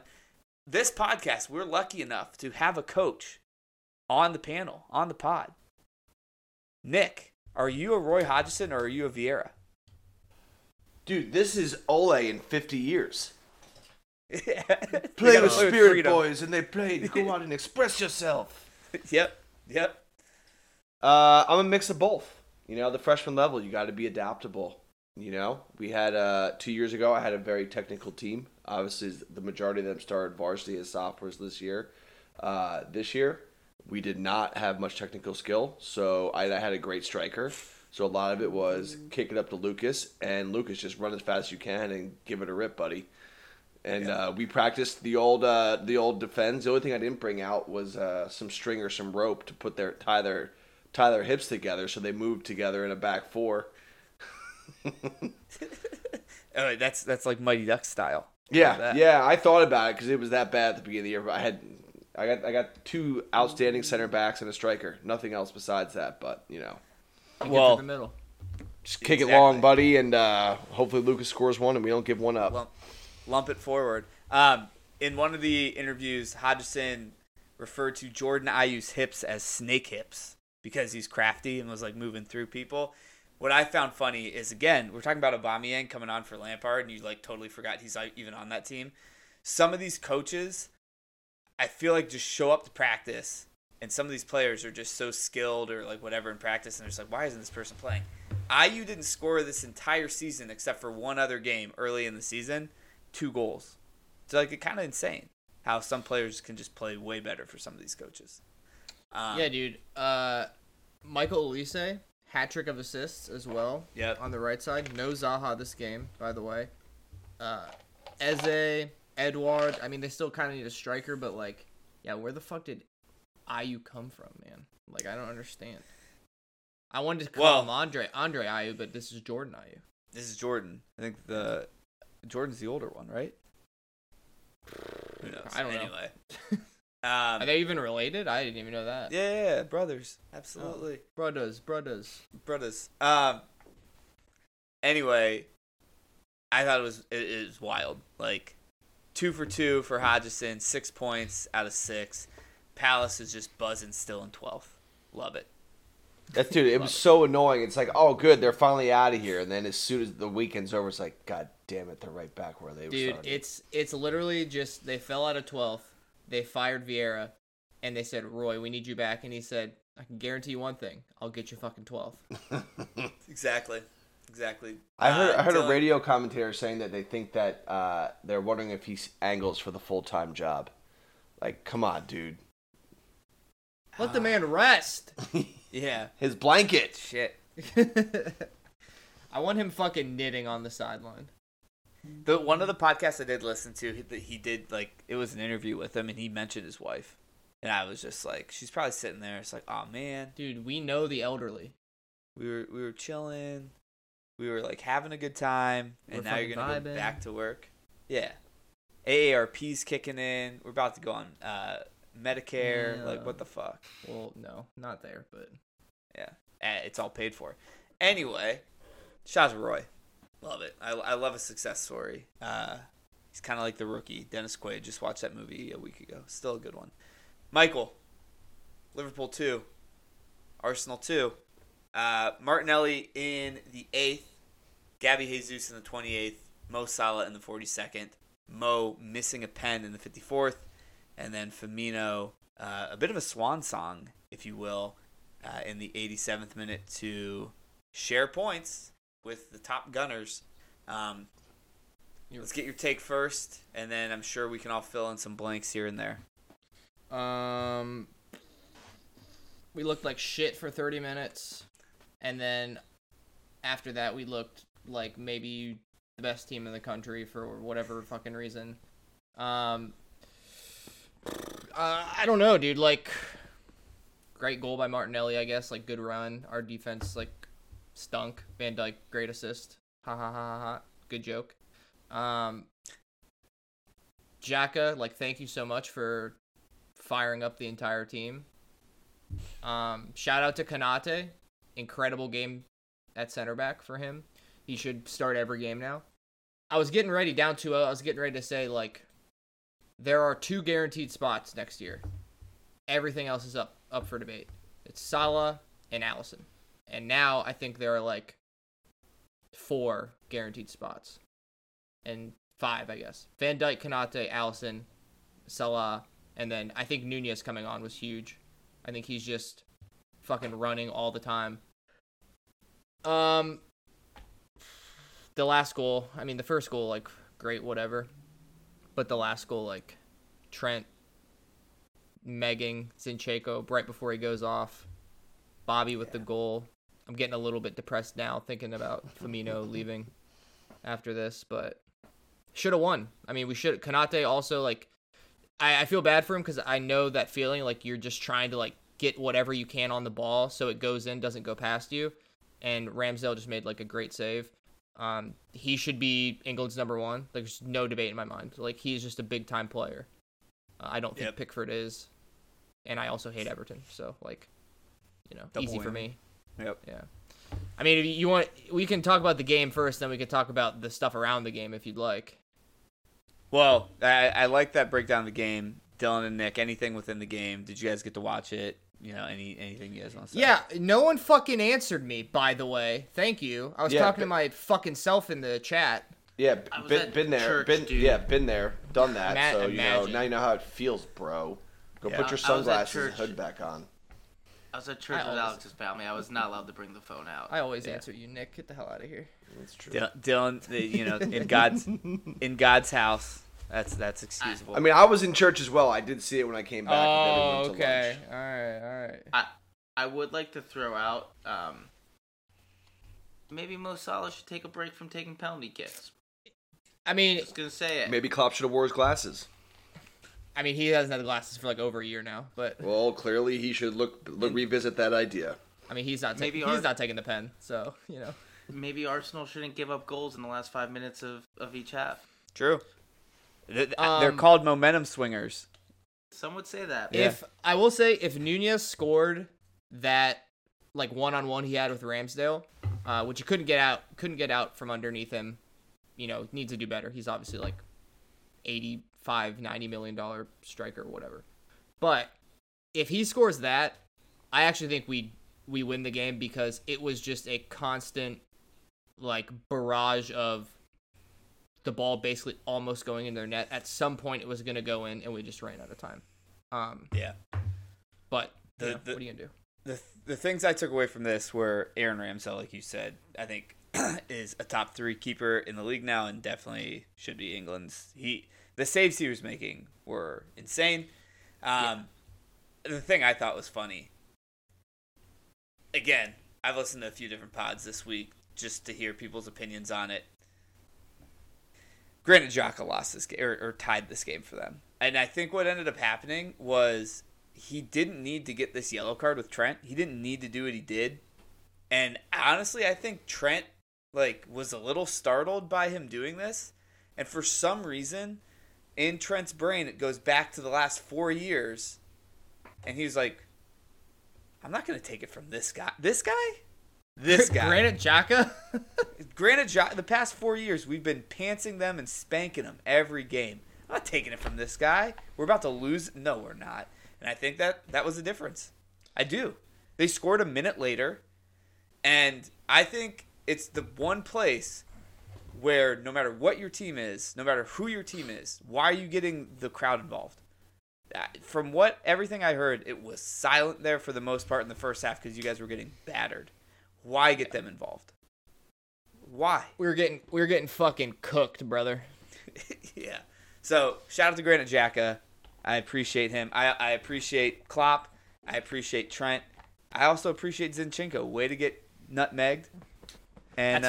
This podcast, we're lucky enough to have a coach on the panel, on the pod. Nick, are you a Roy Hodgson or are you a Vieira? Dude, this is Ole in 50 years. Yeah. Play with spirit, freedom. Boys, and they played. Go out and express yourself. Yep. I'm a mix of both. The freshman level, you got to be adaptable. We had 2 years ago, I had a very technical team. Obviously, the majority of them started varsity as sophomores this year. This year, we did not have much technical skill, so I had a great striker. So a lot of it was kick it up to Lucas, and Lucas just run as fast as you can and give it a rip, buddy. And we practiced the old defense. The only thing I didn't bring out was some string or some rope to put tie their hips together so they moved together in a back four. Oh, that's like Mighty Ducks style. Yeah. I thought about it because it was that bad at the beginning of the year. I got 2 outstanding center backs and a striker. Nothing else besides that. But in the middle, just kick it long, buddy, and hopefully Lucas scores one and we don't give one up. Well, lump it forward. In one of the interviews, Hodgson referred to Jordan Ayew's hips as snake hips because he's crafty and was moving through people. What I found funny is, again, we're talking about Aubameyang coming on for Lampard, and you totally forgot he's even on that team. Some of these coaches, I feel just show up to practice, and some of these players are just so skilled or whatever in practice, and they're just why isn't this person playing? Ayew didn't score this entire season except for one other game early in the season. 2 goals. So it's kind of insane how some players can just play way better for some of these coaches. Yeah, dude. Michael Olise, hat trick of assists as well. Yep. On the right side. No Zaha this game, by the way. Eze, Edouard. I mean, they still kind of need a striker, but where the fuck did Ayew come from, man? I don't understand. I wanted to call him Andre Ayew, but this is Jordan Ayew. This is Jordan. I think Jordan's the older one, right? Who knows? I don't know. Anyway. Are they even related? I didn't even know that. Yeah, brothers. Absolutely. Oh, brothers. Anyway, I thought it was wild. 2 for 2 for Hodgson, 6 points out of 6. Palace is just buzzing still in 12th. Love it. That's dude. It was so annoying. It's good, they're finally out of here. And then as soon as the weekend's over, it's god damn it, they're right back where they were. Dude, it's literally just they fell out of 12th. They fired Vieira, and they said, "Roy, we need you back." And he said, "I can guarantee you one thing: I'll get you fucking 12th." Exactly. I heard a radio commentator saying that they think that they're wondering if he angles for the full-time job. Come on, dude. Let the man rest. Yeah. His blanket. Shit. I want him fucking knitting on the sideline. One of the podcasts I did listen to, he did, it was an interview with him, and he mentioned his wife. And I was just like, she's probably sitting there. It's like, oh man, dude, we know the elderly. We were chilling. We were like having a good time, and now you're gonna go back to work. Yeah, AARP's kicking in. We're about to go on Medicare. Yeah. Like, what the fuck? Well, no, not there, but yeah, it's all paid for. Anyway, shout out to Roy. Love it. I love a success story. He's kind of like the rookie, Dennis Quaid. Just watched that movie a week ago. Still a good one. Michael, Liverpool 2, Arsenal 2. Martinelli in the 8th, Gabby Jesus in the 28th, Mo Salah in the 42nd, Mo missing a pen in the 54th, and then Firmino, a bit of a swan song, if you will, in the 87th minute to share points with the top gunners. Let's get your take first, and then I'm sure we can all fill in some blanks here and there. We looked like shit for 30 minutes. And then after that, we looked like maybe the best team in the country for whatever fucking reason. I don't know, dude. Like, great goal by Martinelli, I guess. Like, good run. Our defense, like, stunk. Van Dijk, great assist. Ha ha ha ha ha. Good joke. Xhaka, like, thank you so much for firing up the entire team. Shout out to Konate. Incredible game at center back for him. He should start every game now. I was getting ready down 2-0. I was getting ready to say, like, there are two guaranteed spots next year. Everything else is up for debate. It's Salah and Alisson. And now I think there are, like, 4 guaranteed spots. And 5, I guess. Van Dijk, Konate, Alisson, Salah, and then I think Nunez coming on was huge. I think he's just fucking running all the time. The last goal, I mean, the first goal, like, great, whatever. But the last goal, like, Trent megging Zinchenko right before he goes off. Bobby with the goal. I'm getting a little bit depressed now thinking about Firmino leaving after this, but should have won. I mean, we should. Konate also, like, I feel bad for him because I know that feeling, like, you're just trying to, like, get whatever you can on the ball so it goes in, doesn't go past you. And Ramsdale just made, like, a great save. He should be England's number one. Like, there's no debate in my mind. Like, he's just a big-time player. I don't think Pickford is. And I also hate Everton. So, like, you know, double easy win for me. Yep. Yeah. I mean, if you want, we can talk about the game first, then we can talk about the stuff around the game if you'd like. Well, I like that breakdown of the game. Dylan and Nick, anything within the game? Did you guys get to watch it? You know, anything you guys want to say? Yeah, no one fucking answered me, by the way. Thank you. I was talking to my fucking self in the chat. Yeah, been there. Church, been there. Done that. So, you know, now you know how it feels, bro. Go put your sunglasses and hood back on. I was at church with Alex's family. I was not allowed to bring the phone out. I always answer you, Nick. Get the hell out of here. That's true. Dylan, you know, in God's house. That's excusable. I mean, I was in church as well. I did see it when I came back. Oh, okay. Lunch. All right. I would like to throw out maybe Mo Salah should take a break from taking penalty kicks. I mean, just gonna say it. Maybe Klopp should have wore his glasses. I mean, he hasn't had glasses for like over a year now. But well, clearly he should revisit that idea. I mean, he's not taking the pen, so you know. Maybe Arsenal shouldn't give up goals in the last 5 minutes of each half. True. They're called momentum swingers. Some would say that. I will say, if Nunez scored that like one-on-one he had with Ramsdale, which he couldn't get out from underneath him, you know, needs to do better. He's obviously like $85-90 million striker or whatever. But if he scores that, I actually think we win the game because it was just a constant like barrage of the ball basically almost going in their net. At some point, it was going to go in, and we just ran out of time. But what are you going to do? The things I took away from this were Aaron Ramsdale, like you said, I think is a top 3 keeper in the league now and definitely should be England's. The saves he was making were insane. The thing I thought was funny, again, I've listened to a few different pods this week just to hear people's opinions on it. Granted, Xhaka lost this game, or tied this game for them. And I think what ended up happening was he didn't need to get this yellow card with Trent. He didn't need to do what he did. And honestly, I think Trent, was a little startled by him doing this. And for some reason, in Trent's brain, it goes back to the last 4 years. And he was like, I'm not going to take it from this guy. This guy? This guy. Granit Xhaka? Granit Xhaka. The past 4 years, we've been pantsing them and spanking them every game. I'm not taking it from this guy. We're about to lose. No, we're not. And I think that was the difference. I do. They scored a minute later. And I think it's the one place where no matter what your team is, no matter who your team is, why are you getting the crowd involved? From everything I heard, it was silent there for the most part in the first half because you guys were getting battered. Why get them involved? Why? We were getting fucking cooked, brother. Yeah. So shout out to Granit Xhaka. I appreciate him. I appreciate Klopp. I appreciate Trent. I also appreciate Zinchenko. Way to get nutmegged. And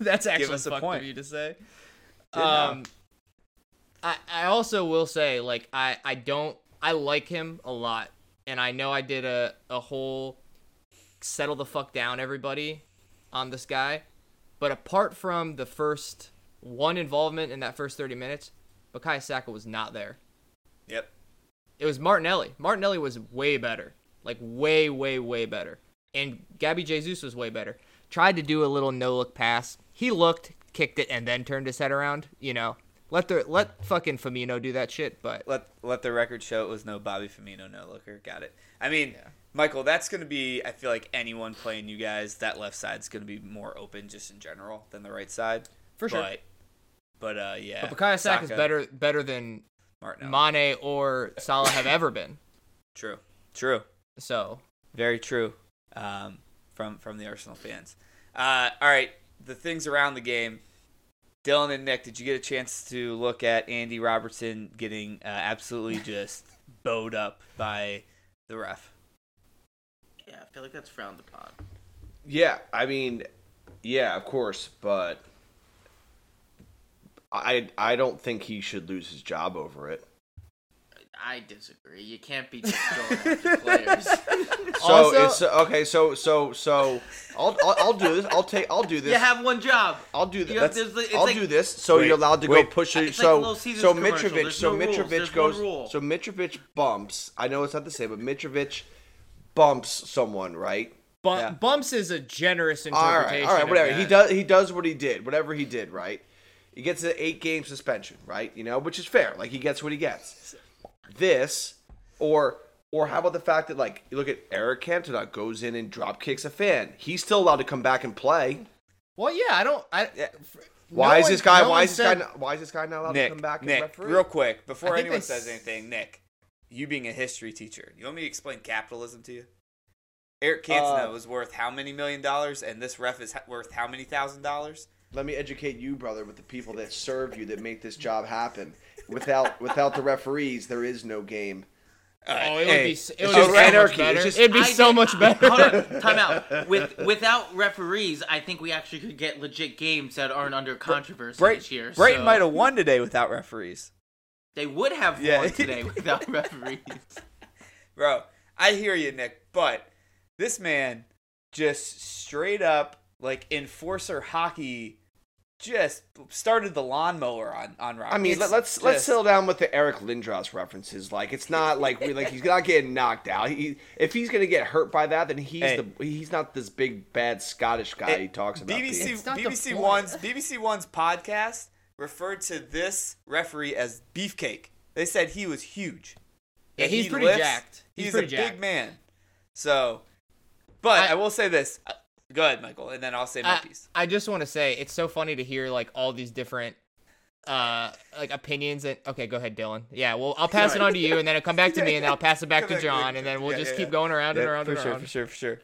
that's actually give us a point of you to say. I also will say, I like him a lot, and I know I did a whole settle the fuck down everybody on this guy, but apart from the first one involvement in that first 30 minutes, Bukayo Saka was not there. Yep. It was Martinelli. Martinelli was way better. Way, way, way better. And Gabby Jesus was way better. Tried to do a little no-look pass. He looked, kicked it, and then turned his head around. Let fucking Firmino do that shit, but... Let the record show it was no Bobby Firmino no-looker. Got it. Yeah. Michael, that's going to be... I feel like anyone playing you guys, that left side's going to be more open just in general than the right side. For sure. But Bukayo Saka's better than Martinelli. Mane or Salah have ever been. True. So... Very true. From the Arsenal fans. All right, the things around the game. Dylan and Nick, did you get a chance to look at Andy Robertson getting absolutely just bowed up by the ref? Yeah, I feel like that's frowned upon. Yeah, of course, but I don't think he should lose his job over it. I disagree. You can't be just going after players. I'll do this. I'll do this. You have one job. I'll do this. Do this. So you're allowed to go push it. So Mitrovic bumps. I know it's not the same, but Mitrovic bumps someone, right? Bumps is a generous interpretation. All right, whatever. He does what he did. Whatever he did, right? He gets an 8-game suspension, right? Which is fair. He gets what he gets. This, or how about the fact that you look at Eric Cantona goes in and drop kicks a fan. He's still allowed to come back and play. Well, yeah, I don't. Why is this guy not allowed to come back and referee? Real quick, before anyone says anything, Nick, you being a history teacher, you want me to explain capitalism to you? Eric Cantona was worth how many $1,000,000, and this ref is worth how many $1,000? Let me educate you, brother, with the people that serve you that make this job happen. Without the referees, there is no game. It'd be so much better. Hold on, time out. Without referees, I think we actually could get legit games that aren't under controversy this year. Brighton might have won today without referees. They would have won today without referees. Bro, I hear you, Nick, but this man just straight up enforcer hockey. Just started the lawnmower on Robertson. Let's settle down with the Eric Lindros references. It's not he's not getting knocked out. If he's gonna get hurt by that, then he's not this big bad Scottish guy he talks about. BBC One's podcast referred to this referee as Beefcake. They said he was huge. Yeah, he's pretty jacked. He's a big man. So, but I will say this. Go ahead, Michael, and then I'll say my piece. I just want to say it's so funny to hear all these different opinions. And okay, go ahead, Dylan. Yeah, well, I'll pass it on to you, and then it'll come back to me, and then I'll pass it back to John, and then we'll just keep going around and around. For sure.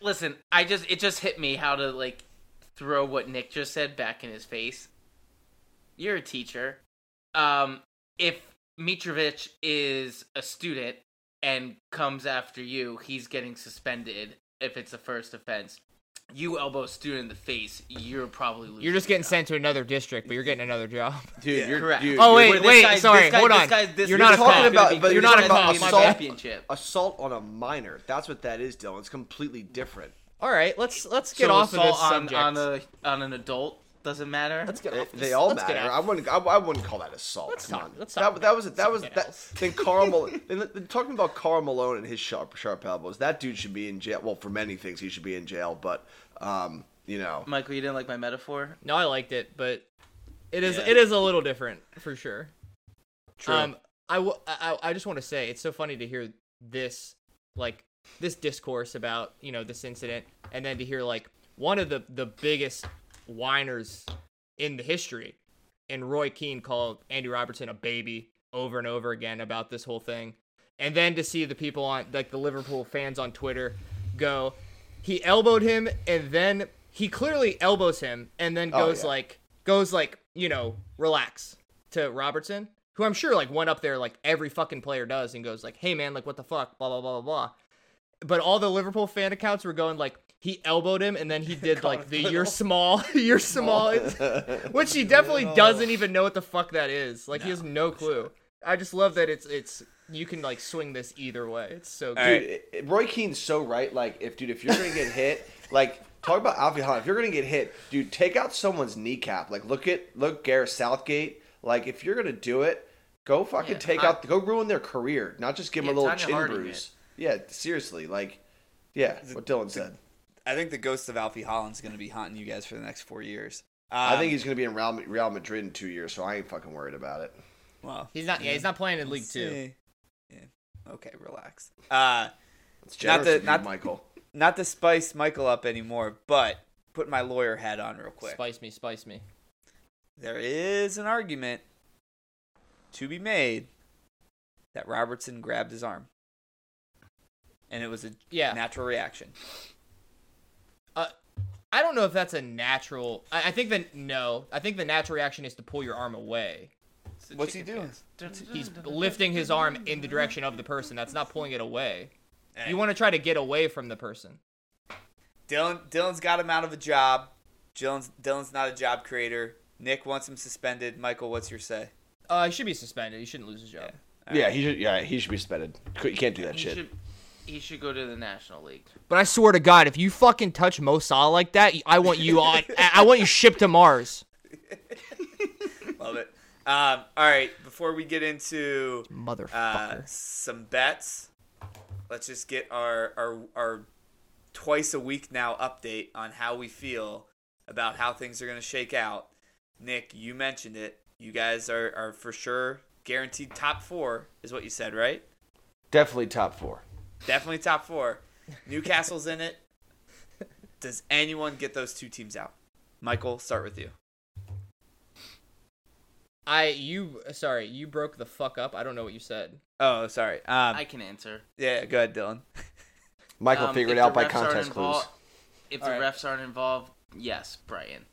Listen, it just hit me how to throw what Nick just said back in his face. You're a teacher. If Mitrovic is a student and comes after you, he's getting suspended if it's a first offense. you elbow a student in the face, you're probably losing. You're just getting sent to another district, but you're getting another job. Dude, yeah. You're correct. Dude, oh, wait, sorry. Hold on. You're not talking about, but you're not about assault on a minor. That's what that is, Dylan. It's completely different. All right, let's get off of this subject. On an adult. Doesn't matter. Let's get off. They all matter. I wouldn't call that assault. Let's talk. That was that. Then Karl Malone. Talking about Karl Malone and his sharp elbows. That dude should be in jail. Well, for many things he should be in jail. But you know. Michael, you didn't like my metaphor. No, I liked it, but it is a little different for sure. True. I just want to say it's so funny to hear this this discourse about this incident, and then to hear one of the biggest whiners in the history, and Roy Keane called Andy Robertson a baby over and over again about this whole thing, and then to see the people on the Liverpool fans on Twitter go, he elbowed him, and then he clearly elbows him, and then goes relax to Robertson, who I'm sure went up there every fucking player does and goes hey man, what the fuck, blah blah blah blah blah. But all the Liverpool fan accounts were going he elbowed him, and then he did the you're small, which he definitely doesn't even know what the fuck that is. He has no clue. I just love that it's you can swing this either way. It's so good. Dude, Roy Keane's so right. If you're gonna get hit, talk about Alfie Holland. If you're gonna get hit, dude, take out someone's kneecap. Look Gareth Southgate. If you're gonna do it, go fucking go ruin their career, not just give them a little chin bruise. Yeah, seriously, what Dylan said. I think the ghost of Alfie Holland's going to be haunting you guys for the next 4 years. I think he's going to be in Real Madrid in 2 years, so I ain't fucking worried about it. Well, he's not. Yeah, he's not playing in League Two. Yeah. Okay, relax. It's generous of you, Michael. Not to spice Michael up anymore, but put my lawyer hat on real quick. Spice me. There is an argument to be made that Robertson grabbed his arm, and it was a natural reaction. I don't know if that's a natural. I think the natural reaction is to pull your arm away. What's he doing? He's lifting his arm in the direction of the person. That's not pulling it away. Hey. You want to try to get away from the person. Dylan's got him out of a job. Dylan's not a job creator. Nick wants him suspended. Michael, what's your say? He should be suspended. He shouldn't lose his job. Yeah, right. He should be suspended. You can't do that shit. He should go to the National League. But I swear to God, if you fucking touch Mo Salah like that, I want you shipped to Mars. Love it. All right, before we get into some bets, let's just get our twice a week now update on how we feel about how things are going to shake out. Nick, you mentioned it. You guys are for sure guaranteed top four is what you said, right? Definitely top four. Definitely top four. Newcastle's in it. Does anyone get those two teams out? Michael, start with you. You broke the fuck up. I don't know what you said. Oh, sorry. I can answer. Yeah, go ahead, Dylan. Michael figured it out by context clues. If the refs aren't involved, yes, Brighton.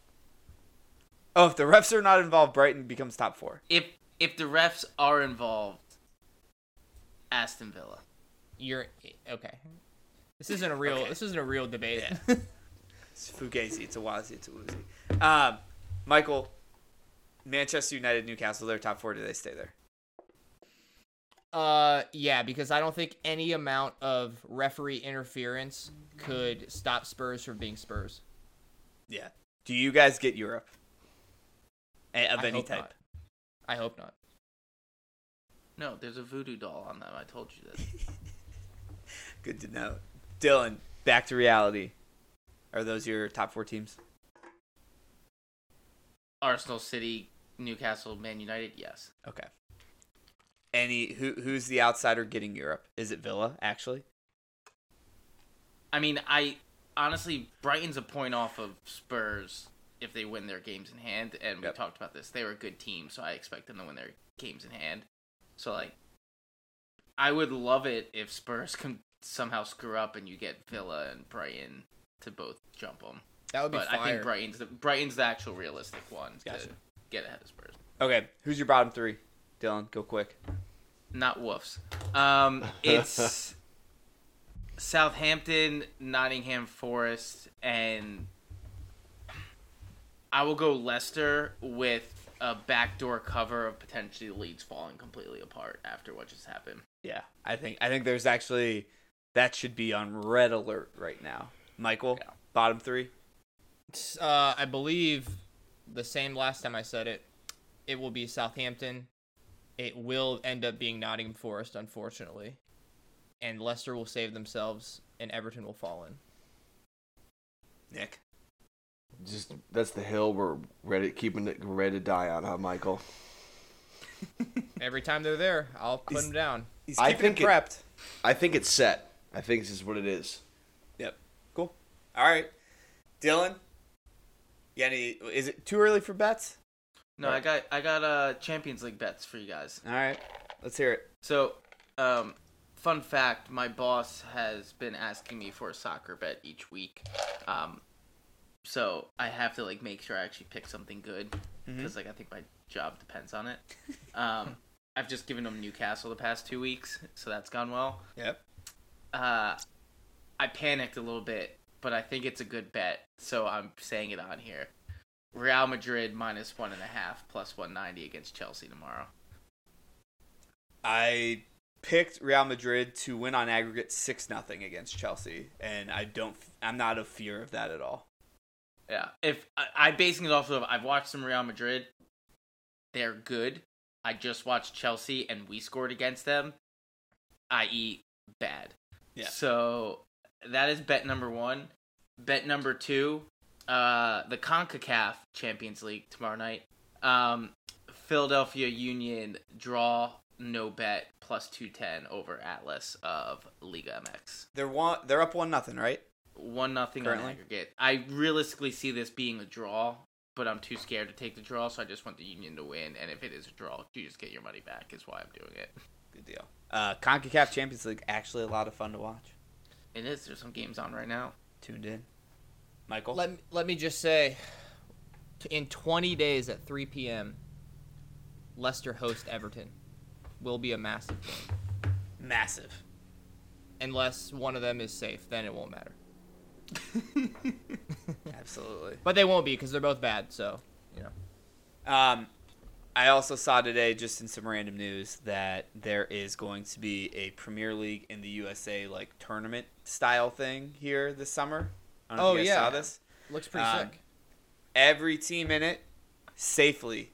Oh, if the refs are not involved, Brighton becomes top four. If the refs are involved, Aston Villa. You're okay. This isn't a real debate. Yeah. It's fugazi. It's a wazi. It's a woozy. Michael, Manchester United, Newcastle, they're top four. Do they stay there? Because I don't think any amount of referee interference could stop Spurs from being Spurs. Yeah. Do you guys get Europe of any type? Not. I hope not. No, there's a voodoo doll on them. I told you this. Good to know. Dylan, back to reality. Are those your top four teams? Arsenal, City, Newcastle, Man United, yes. Okay. Who's the outsider getting Europe? Is it Villa, actually? I mean, honestly, Brighton's a point off of Spurs if they win their games in hand, and we talked about this. They were a good team, so I expect them to win their games in hand. So, I would love it if Spurs can somehow screw up and you get Villa and Brighton to both jump them. That would be fire. I think Brighton's the actual realistic one to get ahead of Spurs. Okay, who's your bottom three? Dylan, go quick. Not Wolves. It's Southampton, Nottingham Forest, and I will go Leicester with a backdoor cover of potentially Leeds falling completely apart after what just happened. Yeah, I think there's actually that should be on red alert right now. Michael, yeah. Bottom three. I believe the same last time I said it. It will be Southampton. It will end up being Nottingham Forest, unfortunately. And Leicester will save themselves, and Everton will fall in. Nick? Just that's the hill we're ready to die on, huh, Michael? Every time they're there, I'll put them down. He's keeping it prepped. I think it's set. I think this is what it is. Yep. Cool. All right. Dylan? You got any, is it too early for bets? No, right. I got Champions League bets for you guys. All right. Let's hear it. So, fun fact, my boss has been asking me for a soccer bet each week. So I have to make sure I actually pick something good because I think my job depends on it. I've just given him Newcastle the past 2 weeks, so that's gone well. Yep. I panicked a little bit, but I think it's a good bet, so I'm saying it on here. Real Madrid -1.5 +190 against Chelsea tomorrow. I picked Real Madrid to win on aggregate 6-0 against Chelsea, and I'm not a fear of that at all. Yeah, if I'm basing it off of I've watched some Real Madrid, they're good. I just watched Chelsea and we scored against them, i.e. bad. Yeah. So that is bet number one. Bet number two, the CONCACAF Champions League tomorrow night. Philadelphia Union draw. No bet +210 over Atlas of Liga MX. They're up 1-0, right? 1-0 currently on aggregate. I realistically see this being a draw, but I'm too scared to take the draw, so I just want the Union to win. And if it is a draw, you just get your money back. Is why I'm doing it. Good deal. CONCACAF Champions League actually a lot of fun to watch. It is. There's some games on right now. Tuned in, Michael. Let me just say, in 20 days at 3 p.m., Leicester host Everton. Will be a massive game. Massive. Unless one of them is safe, then it won't matter. Absolutely. But they won't be because they're both bad, so, you know. I also saw today, just in some random news, that there is going to be a Premier League in the USA, tournament style thing here this summer. I don't know if you guys saw this. Looks pretty sick. Every team in it, safely,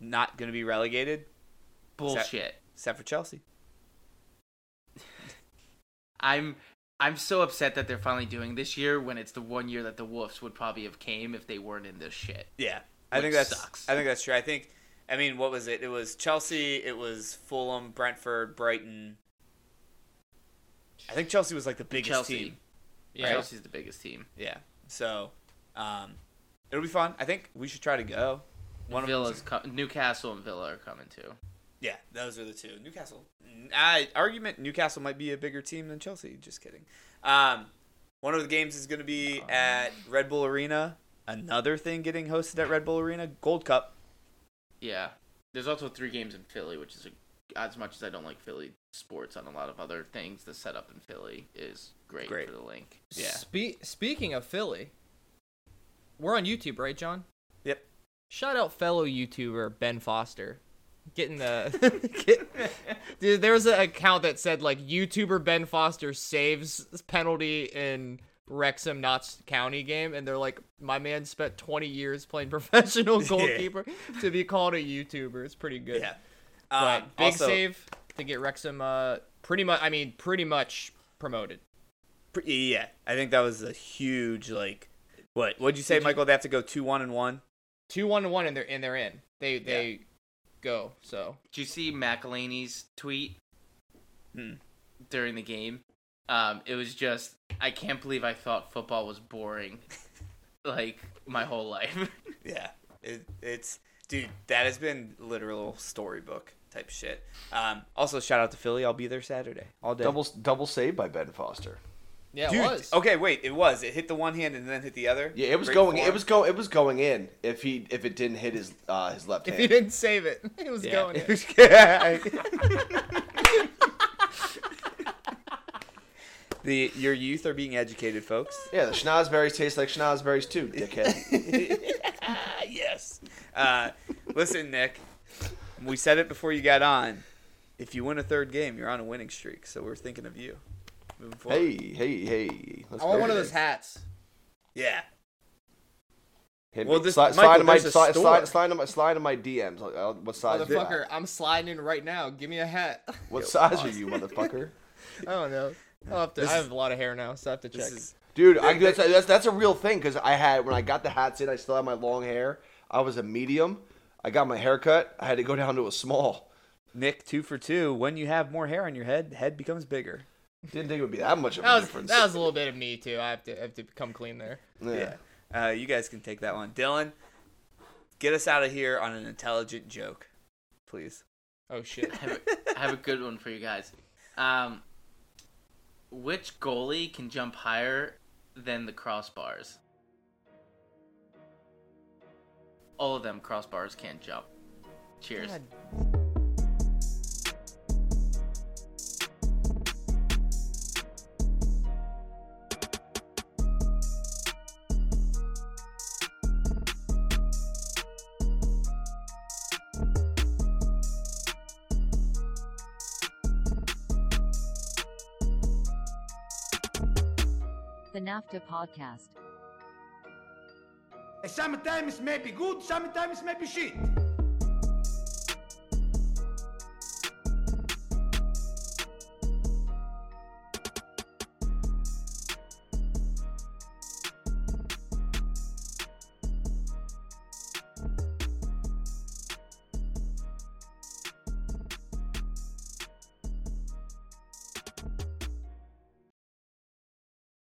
not going to be relegated. Bullshit. Except for Chelsea. I'm so upset that they're finally doing this year when it's the one year that the Wolves would probably have came if they weren't in this shit. Yeah. I think that sucks. I think that's true. What was it? It was Chelsea, it was Fulham, Brentford, Brighton. I think Chelsea was the biggest team. Yeah. Right? Chelsea's the biggest team. Yeah. So, it'll be fun. I think we should try to go. Newcastle and Villa are coming too. Yeah, those are the two. Newcastle. Newcastle might be a bigger team than Chelsea. Just kidding. One of the games is going to be at Red Bull Arena. Another thing getting hosted at Red Bull Arena, Gold Cup. Yeah. There's also 3 games in Philly, which is, as much as I don't like Philly sports on a lot of other things, the setup in Philly is great for the link. Yeah. Speaking of Philly, we're on YouTube, right, John? Yep. Shout out fellow YouTuber Ben Foster. Dude, there was an account that said YouTuber Ben Foster saves penalty in Wrexham Notts County game, and they're my man spent 20 years playing professional goalkeeper to be called a YouTuber. It's pretty good. Yeah. Big also, save to get Wrexham pretty much promoted. Yeah, I think that was a huge what'd you say, Michael? They have to go 2-1-1. 2-1-1, and they're in. They go. So did you see McElhaney's tweet during the game? It was just, I can't believe I thought football was boring my whole life. Yeah, it's dude, that has been literal storybook type shit. Also shout out to Philly. I'll be there Saturday all day. Double save by Ben Foster. Yeah, dude, it was. Okay, wait, it was. It hit the one hand and then hit the other. Yeah, it was great going. Form. It was going in. If it didn't hit his left hand. If he didn't save it, it was going in. Your youth are being educated, folks. Yeah, the schnozberries taste like schnozberries too, dickhead. Yes. Listen, Nick, we said it before you got on. If you win a third game, you're on a winning streak. So we're thinking of you. Moving forward. Hey. Let's I want one today. Of those hats. Yeah. Well, this, slide in my DMs. What size? Motherfucker, I'm sliding in right now. Give me a hat. What size are you, motherfucker? I don't know. I have a lot of hair now, so I have to check. Dude, that's a real thing because when I got the hats in, I still had my long hair. I was a medium. I got my hair cut. I had to go down to a small. Nick, 2 for 2. When you have more hair on your head, the head becomes bigger. Didn't think it would be that much of a difference. That was a little bit of me too. I have to come clean there. Yeah. You guys can take that one. Dylan, get us out of here on an intelligent joke, please. Oh shit! I have a good one for you guys. Which goalie can jump higher than the crossbars? All of them crossbars can't jump. Cheers. God. The NAFTA podcast. Sometimes it may be good, sometimes it may be shit.